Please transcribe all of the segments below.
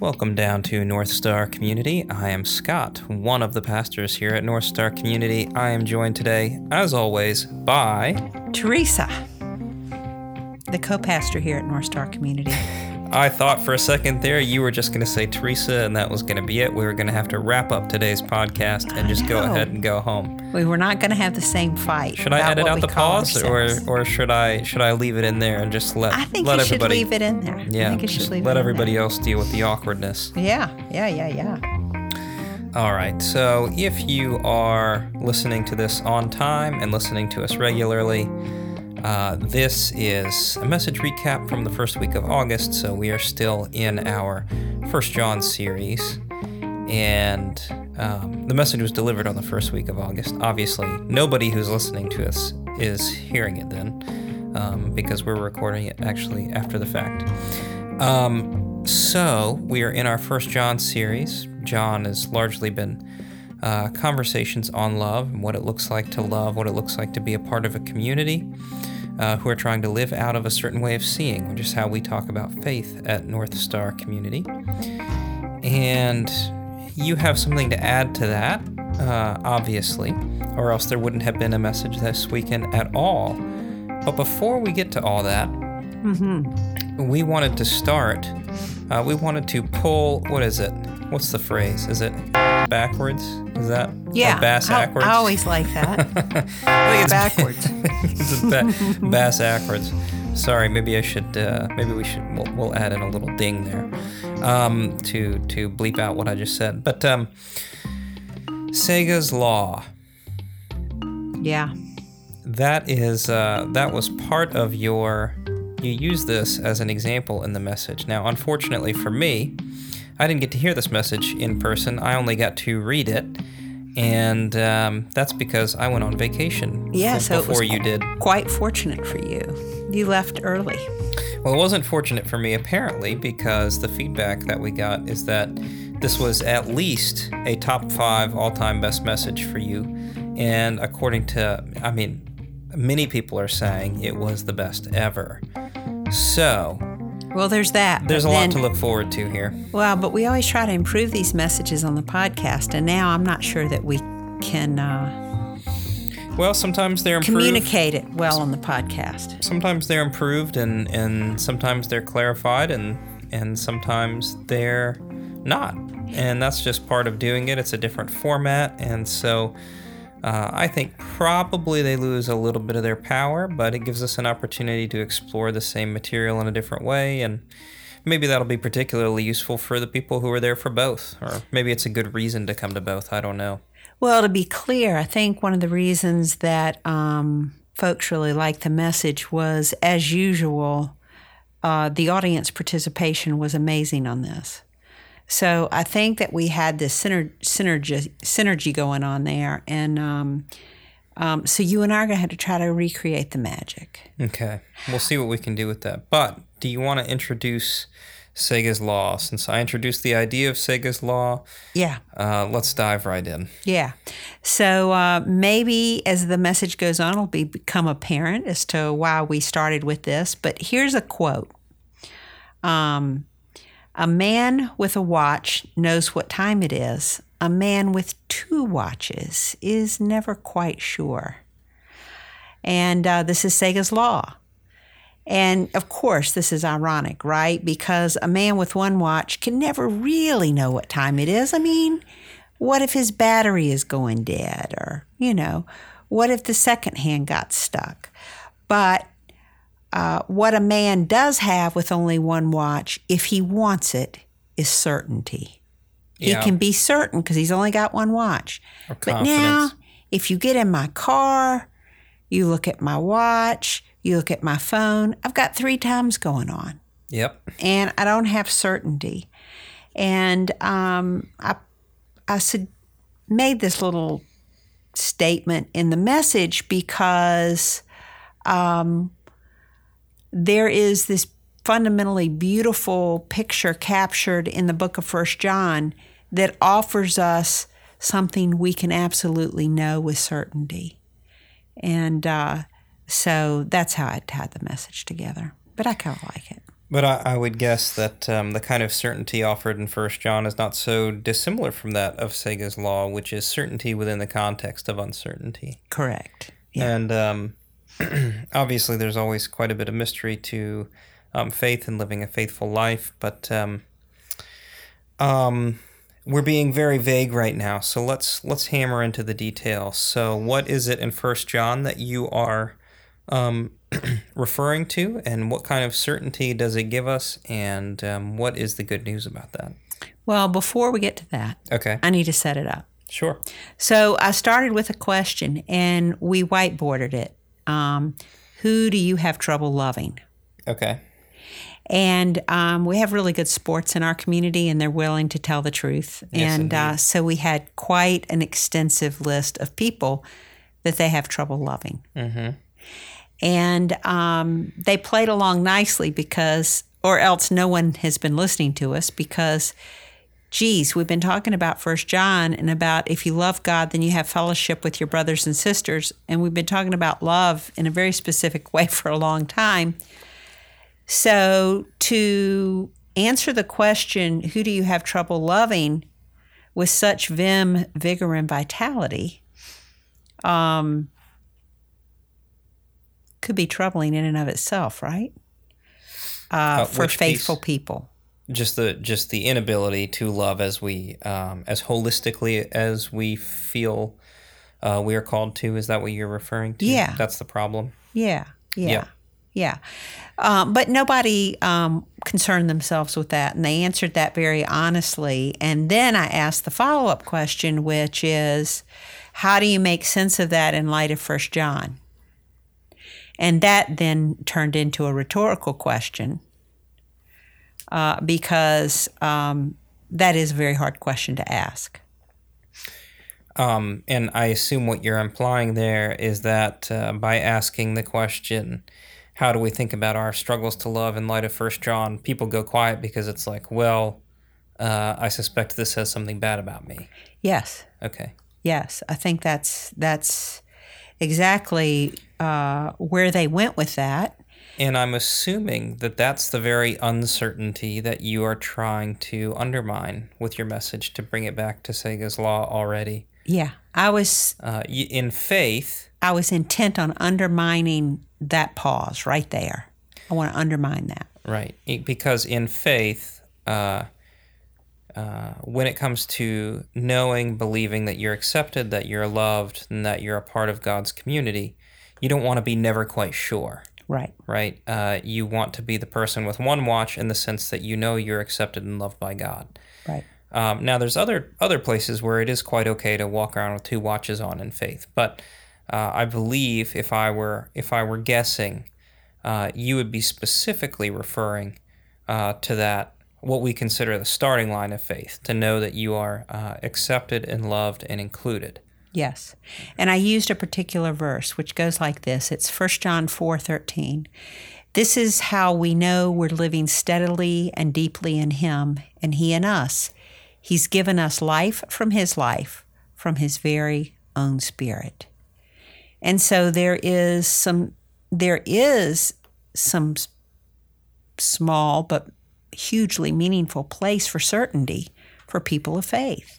Welcome down to North Star Community. I am Scott, one of the pastors here at North Star Community. I am joined today, as always, by... Teresa, the co-pastor here at North Star Community. I thought for a second there you were just going to say Teresa and that was going to be it. We were going to have to wrap up today's podcast and just go ahead and go home. We were not going to have the same fight. Should I edit out the pause or should I leave it in there and just let everybody... I think you should leave it in there. Yeah, I think you should leave it in there. Let everybody else deal with the awkwardness. Yeah. All right, so if you are listening to this on time and listening to us regularly, this is a message recap from the first week of August, so we are still in our First John series, and the message was delivered on the first week of August. Obviously, nobody who's listening to us is hearing it then, because we're recording it actually after the fact. So we are in our First John series. John has largely been conversations on love and what it looks like to love, what it looks like to be a part of a community who are trying to live out of a certain way of seeing, which is how we talk about faith at North Star Community. And you have something to add to that, obviously, or else there wouldn't have been a message this weekend at all. But before we get to all that, we wanted to start, we wanted to pull, what's the phrase? Is it backwards? Is that? Yeah. Bass-ackwards? I always like that. Backwards. Bass-ackwards. Sorry, maybe I should, we'll add in a little ding there to bleep out what I just said. But Segal's law. Yeah. That is, that was part of your, you use this as an example in the message. Now, unfortunately for me, I didn't get to hear this message in person. I only got to read it, and that's because I went on vacation before you did. Quite fortunate for you. You left early. Well, it wasn't fortunate for me, apparently, because the feedback that we got is that this was at least a top 5 all-time best message for you, and according to, I mean, many people are saying it was the best ever. So... Well, there's that. There's a lot to look forward to here. Well, but we always try to improve these messages on the podcast, and now I'm not sure that we can... well, sometimes they're improved. Communicate it well on the podcast. Sometimes they're improved, and sometimes they're clarified, and sometimes they're not. And that's just part of doing it. It's a different format, and so... I think probably they lose a little bit of their power, but it gives us an opportunity to explore the same material in a different way, and maybe that'll be particularly useful for the people who are there for both, or maybe it's a good reason to come to both. I don't know. Well, to be clear, I think one of the reasons that folks really liked the message was, as usual, the audience participation was amazing on this. So I think that we had this synergy going on there. And so you and I are going to have to try to recreate the magic. Okay. We'll see what we can do with that. But do you want to introduce Segal's law? Since I introduced the idea of Segal's law, let's dive right in. Yeah. So maybe as the message goes on, it'll become apparent as to why we started with this. But here's a quote. A man with a watch knows what time it is. A man with 2 watches is never quite sure. And this is Segal's law. And, of course, this is ironic, right? Because a man with 1 watch can never really know what time it is. I mean, what if his battery is going dead? Or, you know, what if the second hand got stuck? But... what a man does have with only 1 watch, if he wants it, is certainty. Yeah. He can be certain because he's only got 1 watch. Or confidence. But now, if you get in my car, you look at my watch, you look at my phone, I've got 3 times going on. Yep. And I don't have certainty. And I made this little statement in the message because... there is this fundamentally beautiful picture captured in the book of First John that offers us something we can absolutely know with certainty. And so that's how I tied the message together. But I kind of like it. But I would guess that the kind of certainty offered in First John is not so dissimilar from that of Segal's law, which is certainty within the context of uncertainty. Correct. Yeah. And obviously there's always quite a bit of mystery to faith and living a faithful life, but we're being very vague right now, so let's hammer into the details. So what is it in First John that you are referring to, and what kind of certainty does it give us, and what is the good news about that? Well, before we get to that, okay, I need to set it up. Sure. So I started with a question, and we whiteboarded it. Who do you have trouble loving? Okay. And we have really good sports in our community, and they're willing to tell the truth. Yes, and so we had quite an extensive list of people that they have trouble loving. Mm-hmm. And they played along nicely because, or else no one has been listening to us because, geez, we've been talking about First John and about if you love God, then you have fellowship with your brothers and sisters. And we've been talking about love in a very specific way for a long time. So to answer the question, who do you have trouble loving, with such vim, vigor, and vitality, could be troubling in and of itself, right? For faithful people. Just the inability to love as we as holistically as we feel we are called to. Is that what you're referring to? Yeah, that's the problem. Yeah. But nobody concerned themselves with that, and they answered that very honestly. And then I asked the follow-up question, which is, how do you make sense of that in light of First John? And that then turned into a rhetorical question because that is a very hard question to ask. And I assume what you're implying there is that by asking the question, how do we think about our struggles to love in light of First John, people go quiet because it's like, well, I suspect this says something bad about me. Yes. Okay. Yes, I think that's exactly where they went with that. And I'm assuming that that's the very uncertainty that you are trying to undermine with your message to bring it back to Segal's law already. Yeah, I was... in faith... I was intent on undermining that pause right there. I want to undermine that. Right, because in faith, when it comes to knowing, believing that you're accepted, that you're loved, and that you're a part of God's community, you don't want to be never quite sure. Right. Right? You want to be the person with one watch in the sense that you know you're accepted and loved by God. Right. Now, there's other places where it is quite okay to walk around with two watches on in faith, but I believe if I were guessing, you would be specifically referring to that, what we consider the starting line of faith, to know that you are accepted and loved and included. Yes, and I used a particular verse which goes like this. It's 1 John 4:13. This is how we know we're living steadily and deeply in Him and He in us. He's given us life, from His very own Spirit. And so there is some small but hugely meaningful place for certainty for people of faith.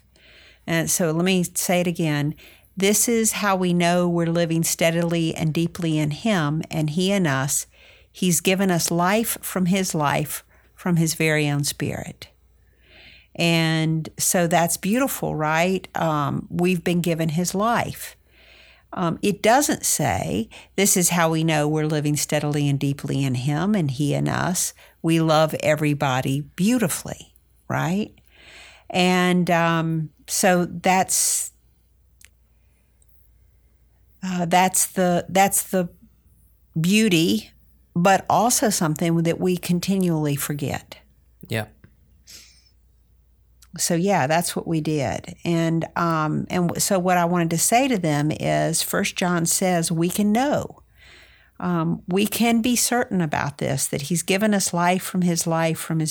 And so let me say it again. This is how we know we're living steadily and deeply in Him and He in us. He's given us life, from His very own Spirit. And so that's beautiful, right? We've been given His life. It doesn't say, this is how we know we're living steadily and deeply in Him and He in us. We love everybody beautifully, right? And so that's the beauty, but also something that we continually forget. Yeah. So yeah, that's what we did. And so what I wanted to say to them is, First John says we can know. We can be certain about this, that He's given us life, from His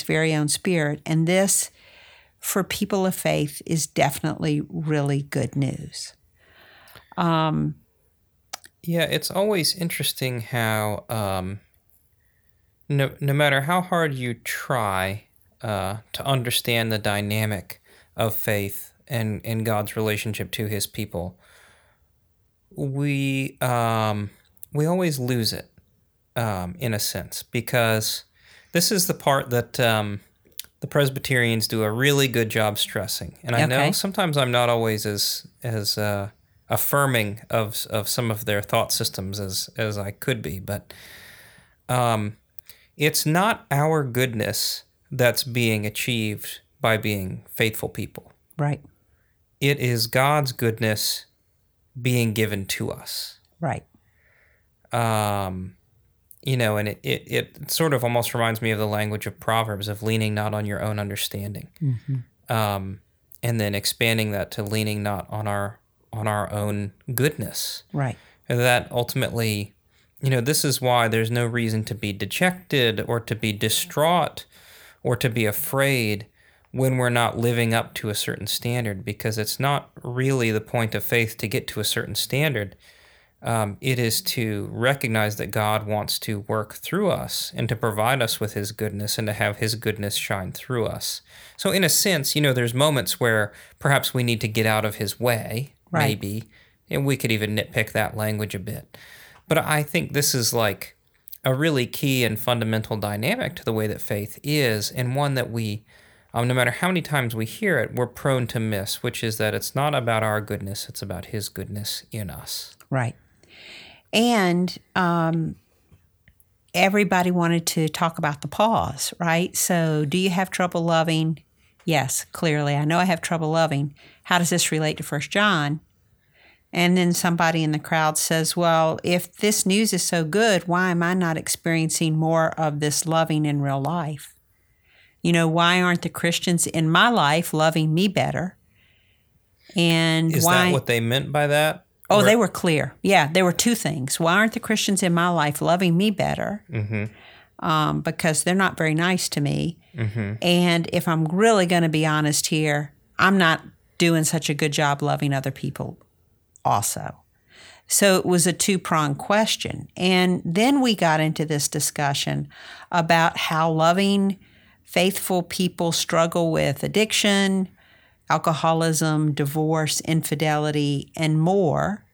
very own Spirit. And this, for people of faith, is definitely really good news. Yeah, it's always interesting how no matter how hard you try to understand the dynamic of faith and God's relationship to his people, we always lose it in a sense, because this is the part that the Presbyterians do a really good job stressing. And I know sometimes I'm not always as affirming of some of their thought systems as I could be, but it's not our goodness that's being achieved by being faithful people. Right. It is God's goodness being given to us. Right. And it sort of almost reminds me of the language of Proverbs, of leaning not on your own understanding, mm-hmm. And then expanding that to leaning not on our own goodness. Right. And that ultimately, this is why there's no reason to be dejected or to be distraught or to be afraid when we're not living up to a certain standard, because it's not really the point of faith to get to a certain standard. It is to recognize that God wants to work through us and to provide us with his goodness and to have his goodness shine through us. So in a sense, there's moments where perhaps we need to get out of his way, right. Maybe, and we could even nitpick that language a bit. But I think this is like a really key and fundamental dynamic to the way that faith is, and one that we... no matter how many times we hear it, we're prone to miss, which is that it's not about our goodness, it's about his goodness in us. Right. And everybody wanted to talk about the pause, right? So do you have trouble loving? Yes, clearly. I know I have trouble loving. How does this relate to First John? And then somebody in the crowd says, well, if this news is so good, why am I not experiencing more of this loving in real life? Why aren't the Christians in my life loving me better? And is that what they meant by that? Oh, they were clear. Yeah, there were two things. Why aren't the Christians in my life loving me better? Mm-hmm. Because they're not very nice to me. Mm-hmm. And if I'm really going to be honest here, I'm not doing such a good job loving other people also. So it was a two-pronged question. And then we got into this discussion about how loving faithful people struggle with addiction, alcoholism, divorce, infidelity, and more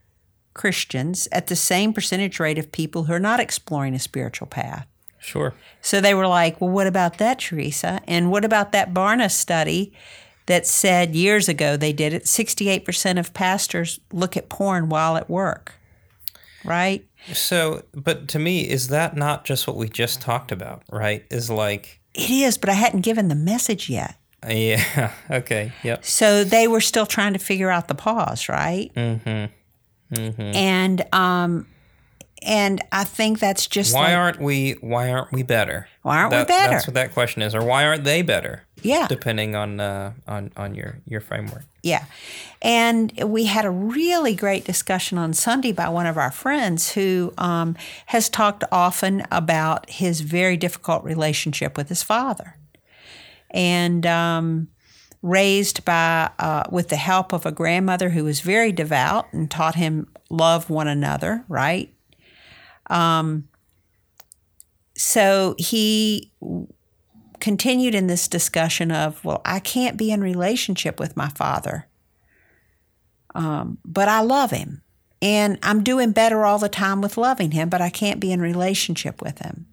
Christians at the same percentage rate of people who are not exploring a spiritual path. Sure. So they were like, well, what about that, Teresa? And what about that Barna study that said years ago they did it, 68% of pastors look at porn while at work, right? So, but to me, is that not just what we just talked about, right? Is like... It is, but I hadn't given the message yet. Yeah, okay, yep. So they were still trying to figure out the pause, right? Mm-hmm, mm-hmm. And I think that's just... Why aren't we better? Why aren't we better? That's what that question is, or why aren't they better? Yeah. Depending on your framework. Yeah. And we had a really great discussion on Sunday by one of our friends who has talked often about his very difficult relationship with his father. And raised by with the help of a grandmother who was very devout and taught him love one another, right? So he... continued in this discussion of, well, I can't be in relationship with my father, but I love him. And I'm doing better all the time with loving him, but I can't be in relationship with him.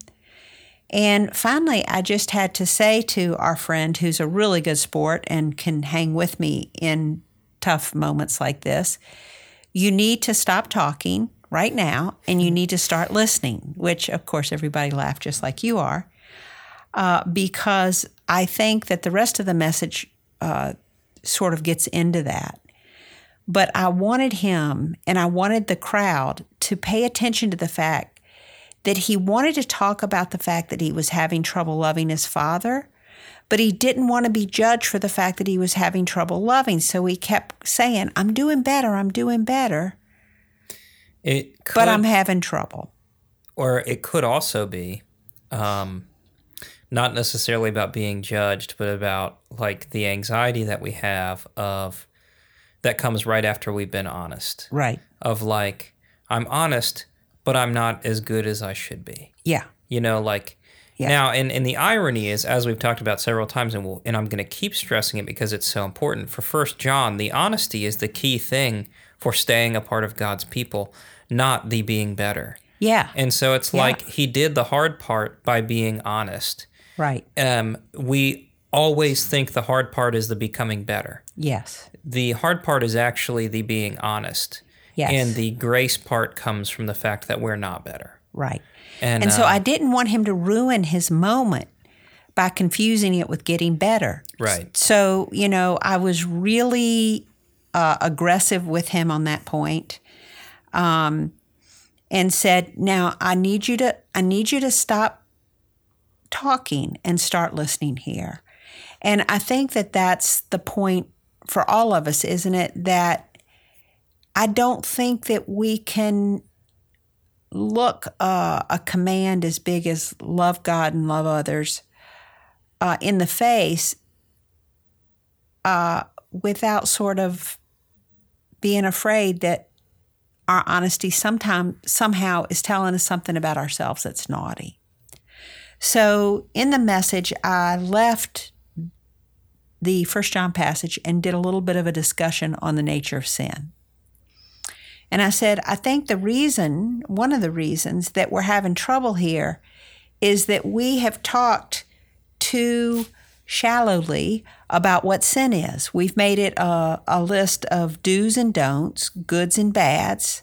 And finally, I just had to say to our friend, who's a really good sport and can hang with me in tough moments like this, you need to stop talking right now, and you need to start listening, which, of course, everybody laughed just like you are. Because I think that the rest of the message sort of gets into that. But I wanted him and I wanted the crowd to pay attention to the fact that he wanted to talk about the fact that he was having trouble loving his father, but he didn't want to be judged for the fact that he was having trouble loving. So he kept saying, I'm doing better, I'm doing better, but I'm having trouble. Or it could also be... not necessarily about being judged, but about like the anxiety that we have of that comes right after we've been honest. Right. Of like, I'm honest, but I'm not as good as I should be. Yeah. Like Yeah. Now, and the irony is, as we've talked about several times, and I'm going to keep stressing it because it's so important, for First John, the honesty is the key thing for staying a part of God's people, not the being better. Yeah. And so it's like he did the hard part by being honest. Right. We always think the hard part is the becoming better. Yes. The hard part is actually the being honest. Yes. And the grace part comes from the fact that we're not better. Right. And so I didn't want him to ruin his moment by confusing it with getting better. Right. So, I was really aggressive with him on that point, and said, now I need you to stop talking and start listening here. And I think that that's the point for all of us, isn't it? That I don't think that we can look a command as big as love God and love others in the face without sort of being afraid that our honesty somehow is telling us something about ourselves that's naughty. So in the message, I left the First John passage and did a little bit of a discussion on the nature of sin. And I said, I think one of the reasons that we're having trouble here is that we have talked too shallowly about what sin is. We've made it a list of do's and don'ts, goods and bads.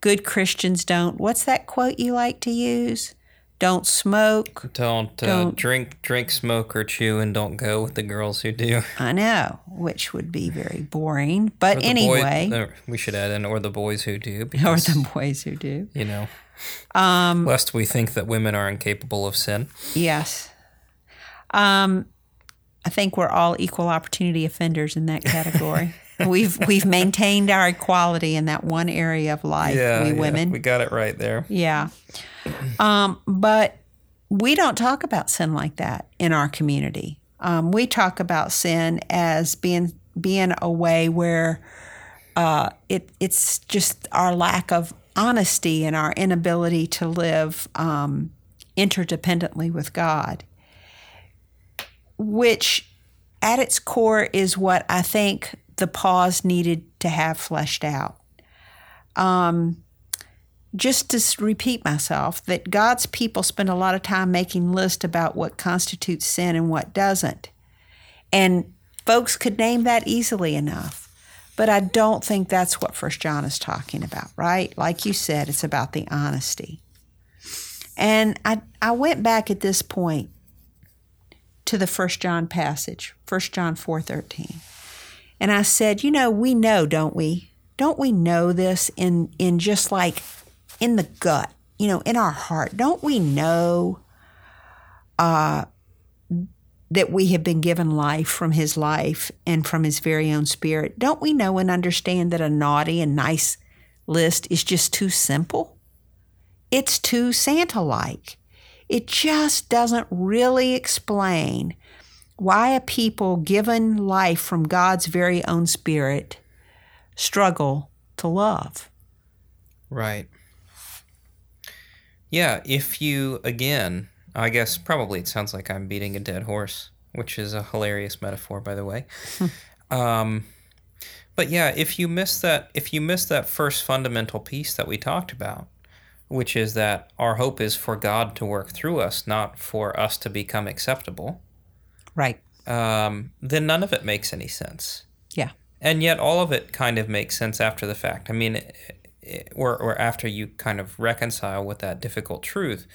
Good Christians don't. What's that quote you like to use? Don't smoke. Don't drink, smoke, or chew, and don't go with the girls who do. I know, which would be very boring. But anyway. We should add in, or the boys who do. Because, or the boys who do. Lest we think that women are incapable of sin. Yes. I think we're all equal opportunity offenders in that category. We've maintained our equality in that one area of life, women. We got it right there. Yeah. But we don't talk about sin like that in our community. We talk about sin as being a way where it's just our lack of honesty and our inability to live interdependently with God, which at its core is what I think the pause needed to have fleshed out. Just to repeat myself, that God's people spend a lot of time making lists about what constitutes sin and what doesn't. And folks could name that easily enough. But I don't think that's what First John is talking about, right? Like you said, it's about the honesty. And I went back at this point to the First John passage, 1 John 4:13. And I said, we know, don't we? Don't we know this in just like in the gut, in our heart? Don't we know that we have been given life from his life and from his very own spirit? Don't we know and understand that a naughty and nice list is just too simple? It's too Santa-like. It just doesn't really explain why a people given life from God's very own spirit struggle to love. Right. Yeah, I guess probably it sounds like I'm beating a dead horse, which is a hilarious metaphor, by the way. But yeah, if you miss that first fundamental piece that we talked about, which is that our hope is for God to work through us, not for us to become acceptable. Right. Then none of it makes any sense. Yeah. And yet all of it kind of makes sense after the fact. I mean, or after you kind of reconcile with that difficult truth.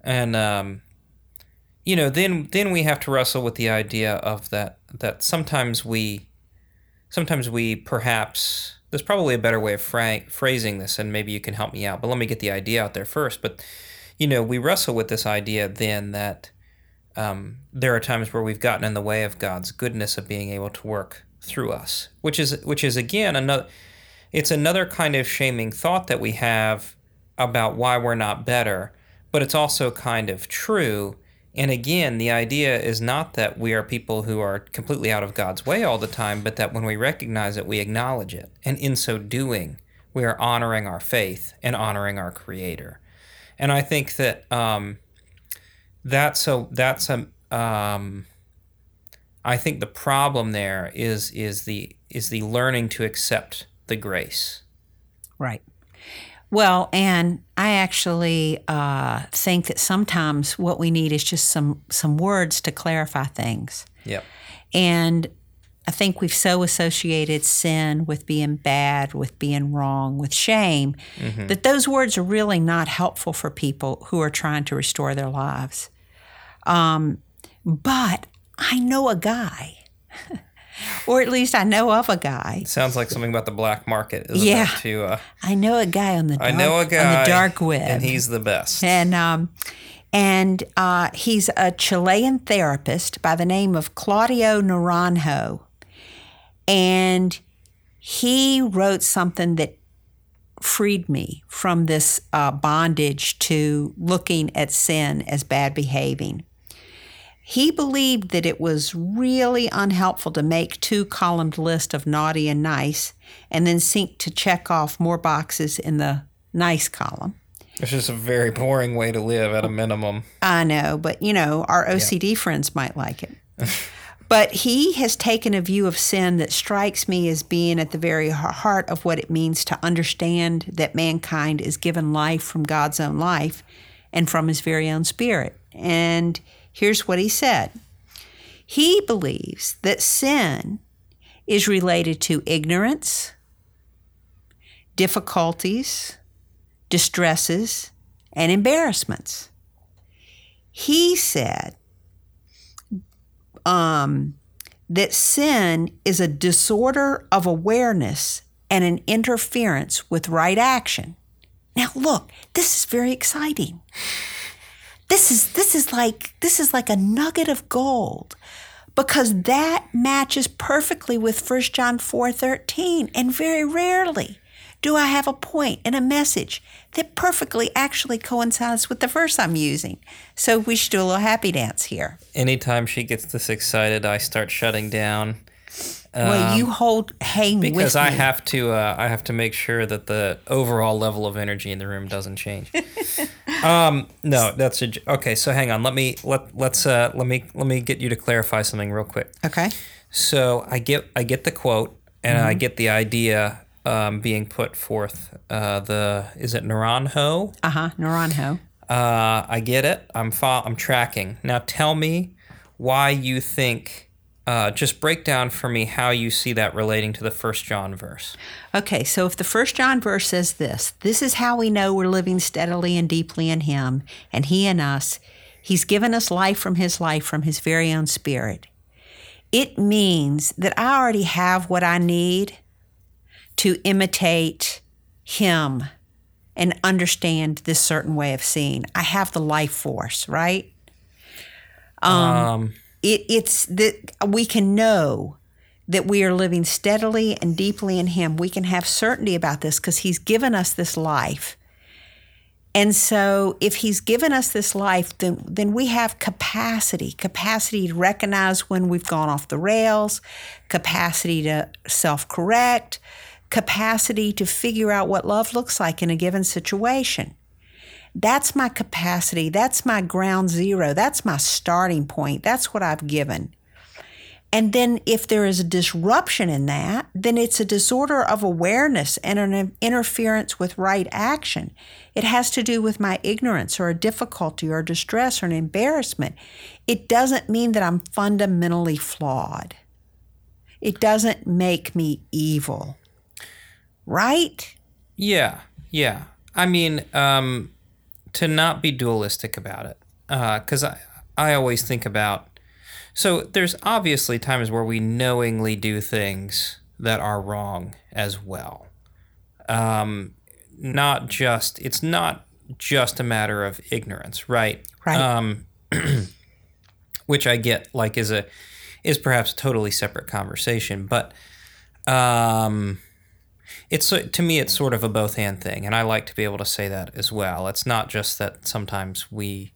And, then we have to wrestle with the idea of that sometimes we perhaps, there's probably a better way of phrasing this, and maybe you can help me out, but let me get the idea out there first. But, we wrestle with this idea then that there are times where we've gotten in the way of God's goodness of being able to work through us, which is again another kind of shaming thought that we have about why we're not better, but it's also kind of true. And again, the idea is not that we are people who are completely out of God's way all the time, but that when we recognize it, we acknowledge it. And in so doing, we are honoring our faith and honoring our Creator. And I think that I think the problem there is the learning to accept the grace. Right. Well, and I actually think that sometimes what we need is just some words to clarify things. Yep. And I think we've so associated sin with being bad, with being wrong, with shame, mm-hmm. that those words are really not helpful for people who are trying to restore their lives. But I know a guy, or at least I know of a guy. It sounds like something about the black market, isn't it? To, I know a guy on the dark web, and he's the best. And he's a Chilean therapist by the name of Claudio Naranjo, and he wrote something that freed me from this bondage to looking at sin as bad behaving. He believed that it was really unhelpful to make two-columned list of naughty and nice and then seek to check off more boxes in the nice column. It's just a very boring way to live at a minimum. I know, but, you know, our OCD friends might like it. But he has taken a view of sin that strikes me as being at the very heart of what it means to understand that mankind is given life from God's own life and from his very own spirit. And here's what he said. He believes that sin is related to ignorance, difficulties, distresses, and embarrassments. He said that sin is a disorder of awareness and an interference with right action. Now, look, this is very exciting. This is like a nugget of gold, because that matches perfectly with 1 John 4:13, and very rarely do I have a point in a message that perfectly actually coincides with the verse I'm using. So we should do a little happy dance here. Anytime she gets this excited, I start shutting down. Well, you hang with me. Because I have to make sure that the overall level of energy in the room doesn't change. No, that's okay. So hang on. Let me get you to clarify something real quick. Okay. So I get the quote, and mm-hmm. I get the idea being put forth. Is it Naranjo? Naranjo. I get it. I'm tracking. Now tell me why you think. Just break down for me how you see that relating to the 1 John verse. Okay, so if the 1 John verse says this is how we know we're living steadily and deeply in him, and he in us, he's given us life from his very own spirit. It means that I already have what I need to imitate him and understand this certain way of seeing. I have the life force, right? It's that we can know that we are living steadily and deeply in him. We can have certainty about this because he's given us this life. And so if he's given us this life, then we have capacity to recognize when we've gone off the rails, capacity to self-correct, capacity to figure out what love looks like in a given situation. That's my capacity. That's my ground zero. That's my starting point. That's what I've given. And then if there is a disruption in that, then it's a disorder of awareness and an interference with right action. It has to do with my ignorance or a difficulty or a distress or an embarrassment. It doesn't mean that I'm fundamentally flawed. It doesn't make me evil. Right? Yeah. I mean, to not be dualistic about it, because I always think about, so there's obviously times where we knowingly do things that are wrong as well. It's not just a matter of ignorance, right? Right. Which I get, like, is perhaps a totally separate conversation, but it's, to me, it's sort of a both-and thing, and I like to be able to say that as well. It's not just that sometimes we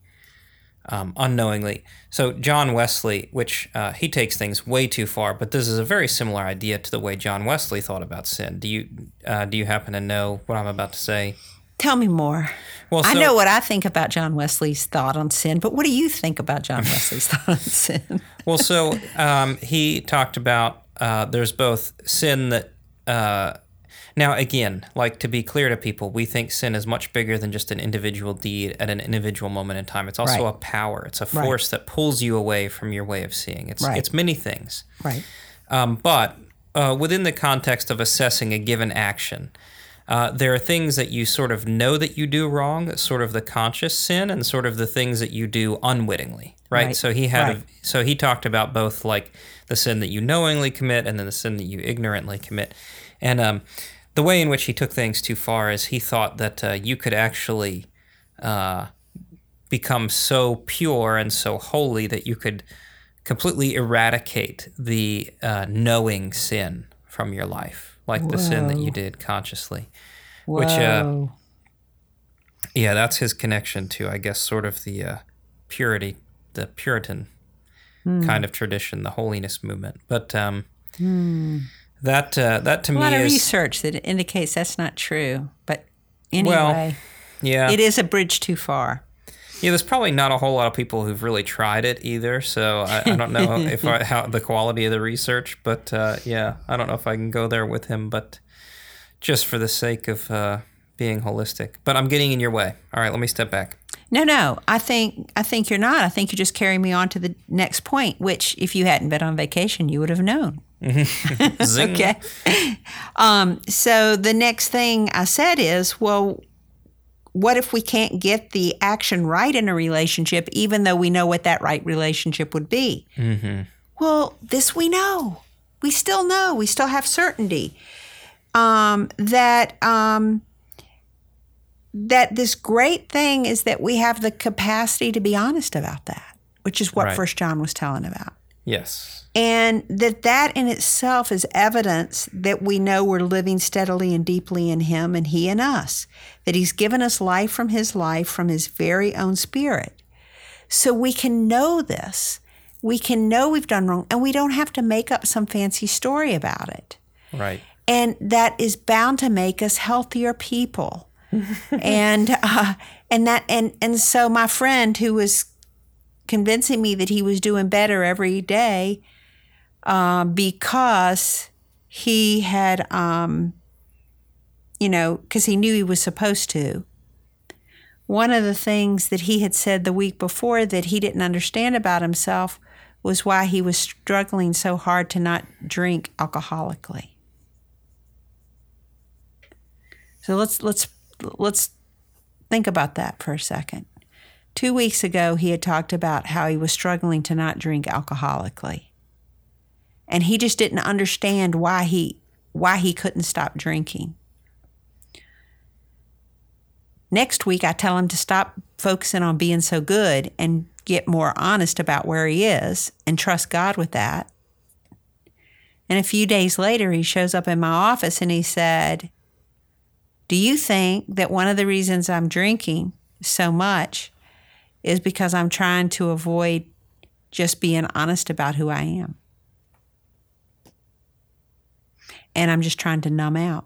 unknowingly. So John Wesley, which he takes things way too far, but this is a very similar idea to the way John Wesley thought about sin. Do you happen to know what I'm about to say? Tell me more. Well, I know what I think about John Wesley's thought on sin, but what do you think about John Wesley's thought on sin? Well, so he talked about there's both sin that now, again, like to be clear to people, we think sin is much bigger than just an individual deed at an individual moment in time. It's also a power. It's a force that pulls you away from your way of seeing. It's many things. Right. But within the context of assessing a given action, there are things that you sort of know that you do wrong, sort of the conscious sin, and sort of the things that you do unwittingly, right? So he had, so he talked about both like the sin that you knowingly commit and then the sin that you ignorantly commit. And the way in which he took things too far is he thought that you could actually become so pure and so holy that you could completely eradicate the knowing sin from your life. Like the sin that you did consciously, which, that's his connection to, I guess, sort of the Puritan kind of tradition, the holiness movement. But that to me is a lot of research that indicates that's not true. But anyway, it is a bridge too far. Yeah, there's probably not a whole lot of people who've really tried it either, so I don't know how the quality of the research, but I don't know if I can go there with him, but just for the sake of being holistic. But I'm getting in your way. All right, let me step back. No, I think you're not. I think you're just carrying me on to the next point, which if you hadn't been on vacation, you would have known. Zing. Okay. So the next thing I said is, what if we can't get the action right in a relationship, even though we know what that right relationship would be? Mm-hmm. Well, this we know. We still know. We still have certainty that this great thing is that we have the capacity to be honest about that, which is what First John was telling about. Yes. And that in itself is evidence that we know we're living steadily and deeply in him and he in us, that he's given us life, from his very own spirit. So we can know this. We can know we've done wrong, and we don't have to make up some fancy story about it. Right. And that is bound to make us healthier people. and so my friend who was convincing me that he was doing better every day because he had, because he knew he was supposed to. One of the things that he had said the week before that he didn't understand about himself was why he was struggling so hard to not drink alcoholically. So let's think about that for a second. 2 weeks ago, he had talked about how he was struggling to not drink alcoholically. And he just didn't understand why he couldn't stop drinking. Next week, I tell him to stop focusing on being so good and get more honest about where he is and trust God with that. And a few days later, he shows up in my office and he said, "Do you think that one of the reasons I'm drinking so much is because I'm trying to avoid just being honest about who I am? And I'm just trying to numb out."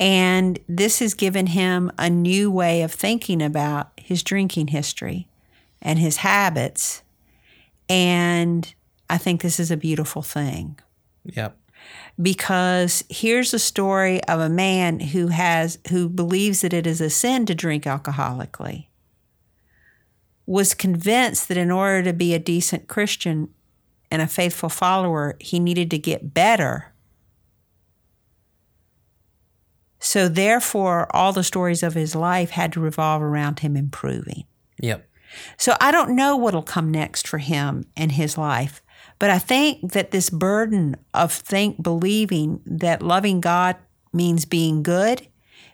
And this has given him a new way of thinking about his drinking history and his habits. And I think this is a beautiful thing. Yep. Because here's a story of a man who believes that it is a sin to drink alcoholically, was convinced that in order to be a decent Christian and a faithful follower, he needed to get better. So therefore, all the stories of his life had to revolve around him improving. Yep. So I don't know what'll come next for him in his life, but I think that this burden of believing that loving God means being good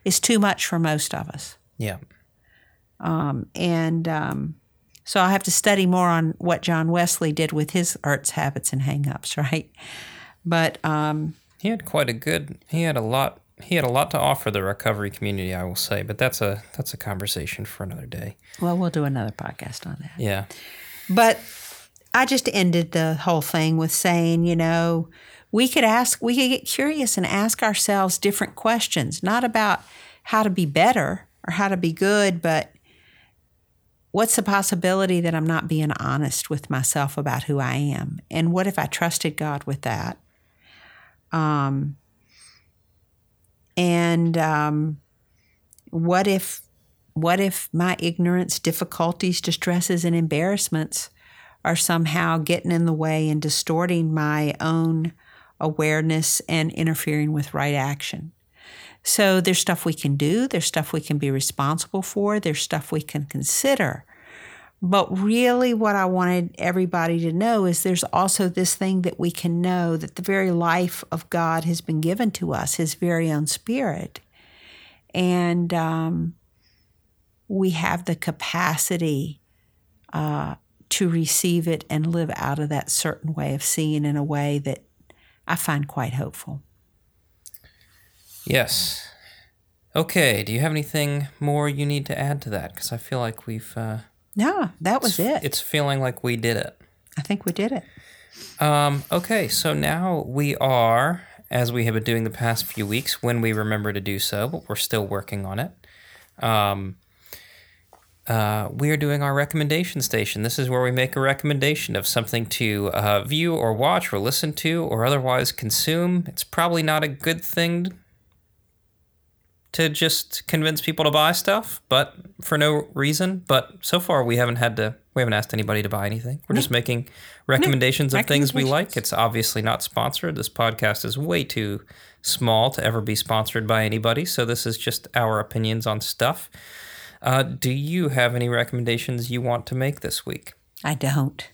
is too much for most of us. Yeah. So I'll have to study more on what John Wesley did with his arts, habits, and hang-ups, right? But he had a lot to offer the recovery community, I will say, but that's a conversation for another day. Well, we'll do another podcast on that. Yeah. But I just ended the whole thing with saying, we could get curious and ask ourselves different questions, not about how to be better or how to be good, but what's the possibility that I'm not being honest with myself about who I am? And what if I trusted God with that? What if my ignorance, difficulties, distresses, and embarrassments are somehow getting in the way and distorting my own awareness and interfering with right action? So there's stuff we can do. There's stuff we can be responsible for. There's stuff we can consider. But really what I wanted everybody to know is there's also this thing that we can know, that the very life of God has been given to us, his very own spirit. And we have the capacity to receive it and live out of that certain way of seeing in a way that I find quite hopeful. Yes. Okay. Do you have anything more you need to add to that? Because I feel like we've... No, that was it. It's feeling like we did it. I think we did it. Okay. So now we are, as we have been doing the past few weeks, when we remember to do so, but we're still working on it. We are doing our recommendation station. This is where we make a recommendation of something to view or watch or listen to or otherwise consume. It's probably not a good thing to just convince people to buy stuff, but for no reason. But so far we haven't asked anybody to buy anything. We're just making recommendations of things we like. It's obviously not sponsored. This podcast is way too small to ever be sponsored by anybody. So this is just our opinions on stuff. Do you have any recommendations you want to make this week? I don't.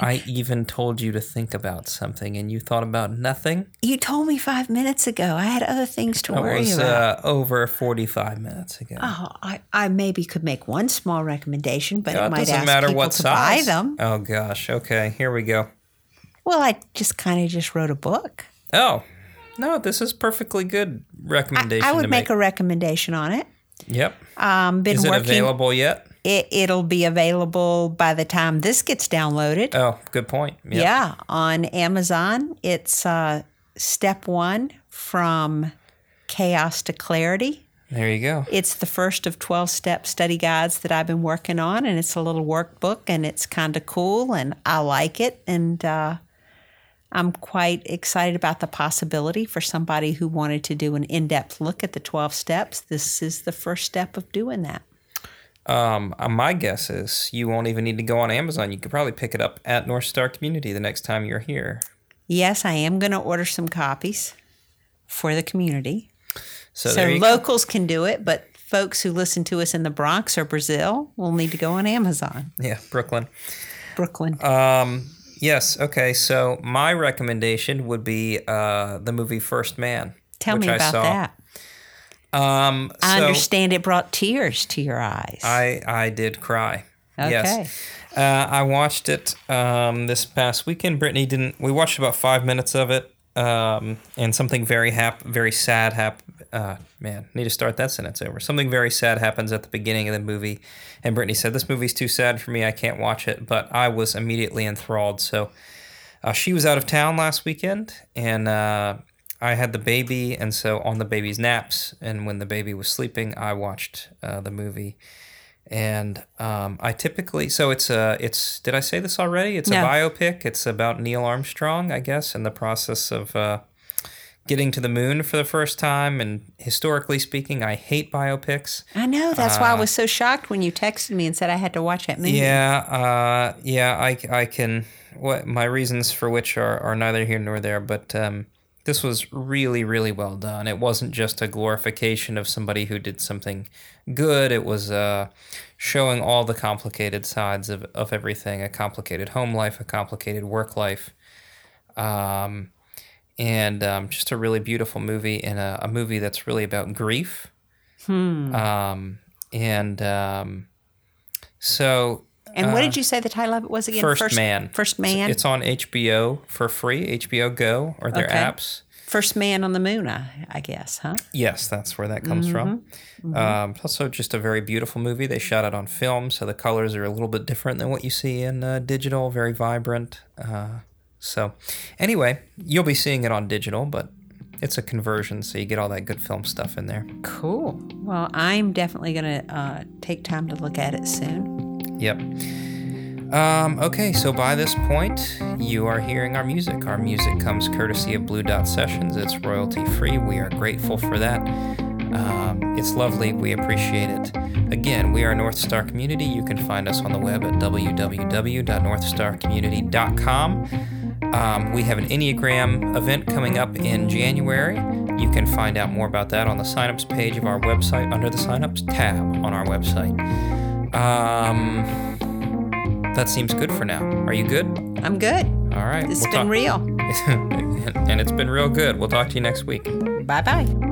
I even told you to think about something, and you thought about nothing? You told me 5 minutes ago. I had other things to worry about. It was over 45 minutes ago. Oh, I maybe could make one small recommendation, but it might ask people to buy them. Oh, gosh. Okay, here we go. Well, I just kind of just wrote a book. Oh, no, this is perfectly good recommendation. I would make a recommendation on it. Yep. Is it available yet? It'll be available by the time this gets downloaded. Oh, good point. Yep. Yeah. On Amazon, it's Step 1 from Chaos to Clarity. There you go. It's the first of 12-step study guides that I've been working on, and it's a little workbook, and it's kind of cool, and I like it, and I'm quite excited about the possibility for somebody who wanted to do an in-depth look at the 12 steps. This is the first step of doing that. My guess is you won't even need to go on Amazon. You could probably pick it up at North Star Community the next time you're here. Yes, I am going to order some copies for the community. So locals can do it, but folks who listen to us in the Bronx or Brazil will need to go on Amazon. Yeah, Brooklyn. Yes. Okay. So my recommendation would be the movie First Man. Tell me about that. I understand it brought tears to your eyes. I did cry. Okay. Yes. I watched it this past weekend. Brittany didn't. We watched about 5 minutes of it, and something very sad happened. Man, need to start that sentence over. Something very sad happens at the beginning of the movie, and Brittany said, "This movie's too sad for me. I can't watch it." But I was immediately enthralled. So she was out of town last weekend, and I had the baby, and so on the baby's naps, and when the baby was sleeping, I watched the movie. And I typically, so it's did I say this already? It's a biopic. It's about Neil Armstrong, I guess, and the process of getting to the moon for the first time, and historically speaking, I hate biopics. I know, that's why I was so shocked when you texted me and said I had to watch that movie. Yeah, I can. What my reasons for which are neither here nor there, but this was really, really well done. It wasn't just a glorification of somebody who did something good. It was showing all the complicated sides of everything: a complicated home life, a complicated work life. And just a really beautiful movie, and a movie that's really about grief. And what did you say the title of it was again? First Man. First Man. It's on HBO for free, HBO Go, or their apps. First Man on the Moon, I guess, huh? Yes, that's where that comes from. Mm-hmm. Also just a very beautiful movie. They shot it on film, so the colors are a little bit different than what you see in digital, very vibrant. So anyway, you'll be seeing it on digital, but It's a conversion, so you get all that good film stuff in there. Cool. Well, I'm definitely going to take time to look at it soon. Yep. Okay, so by this point, you are hearing our music. Our music comes courtesy of Blue Dot Sessions. It's royalty free. We are grateful for that. It's lovely. We appreciate it. Again, we are North Star Community. You can find us on the web at www.northstarcommunity.com. We have an Enneagram event coming up in January. You can find out more about that on the signups page of our website under the signups tab on our website. That seems good for now. Are you good? I'm good. All right. It's been real. And it's been real good. We'll talk to you next week. Bye-bye.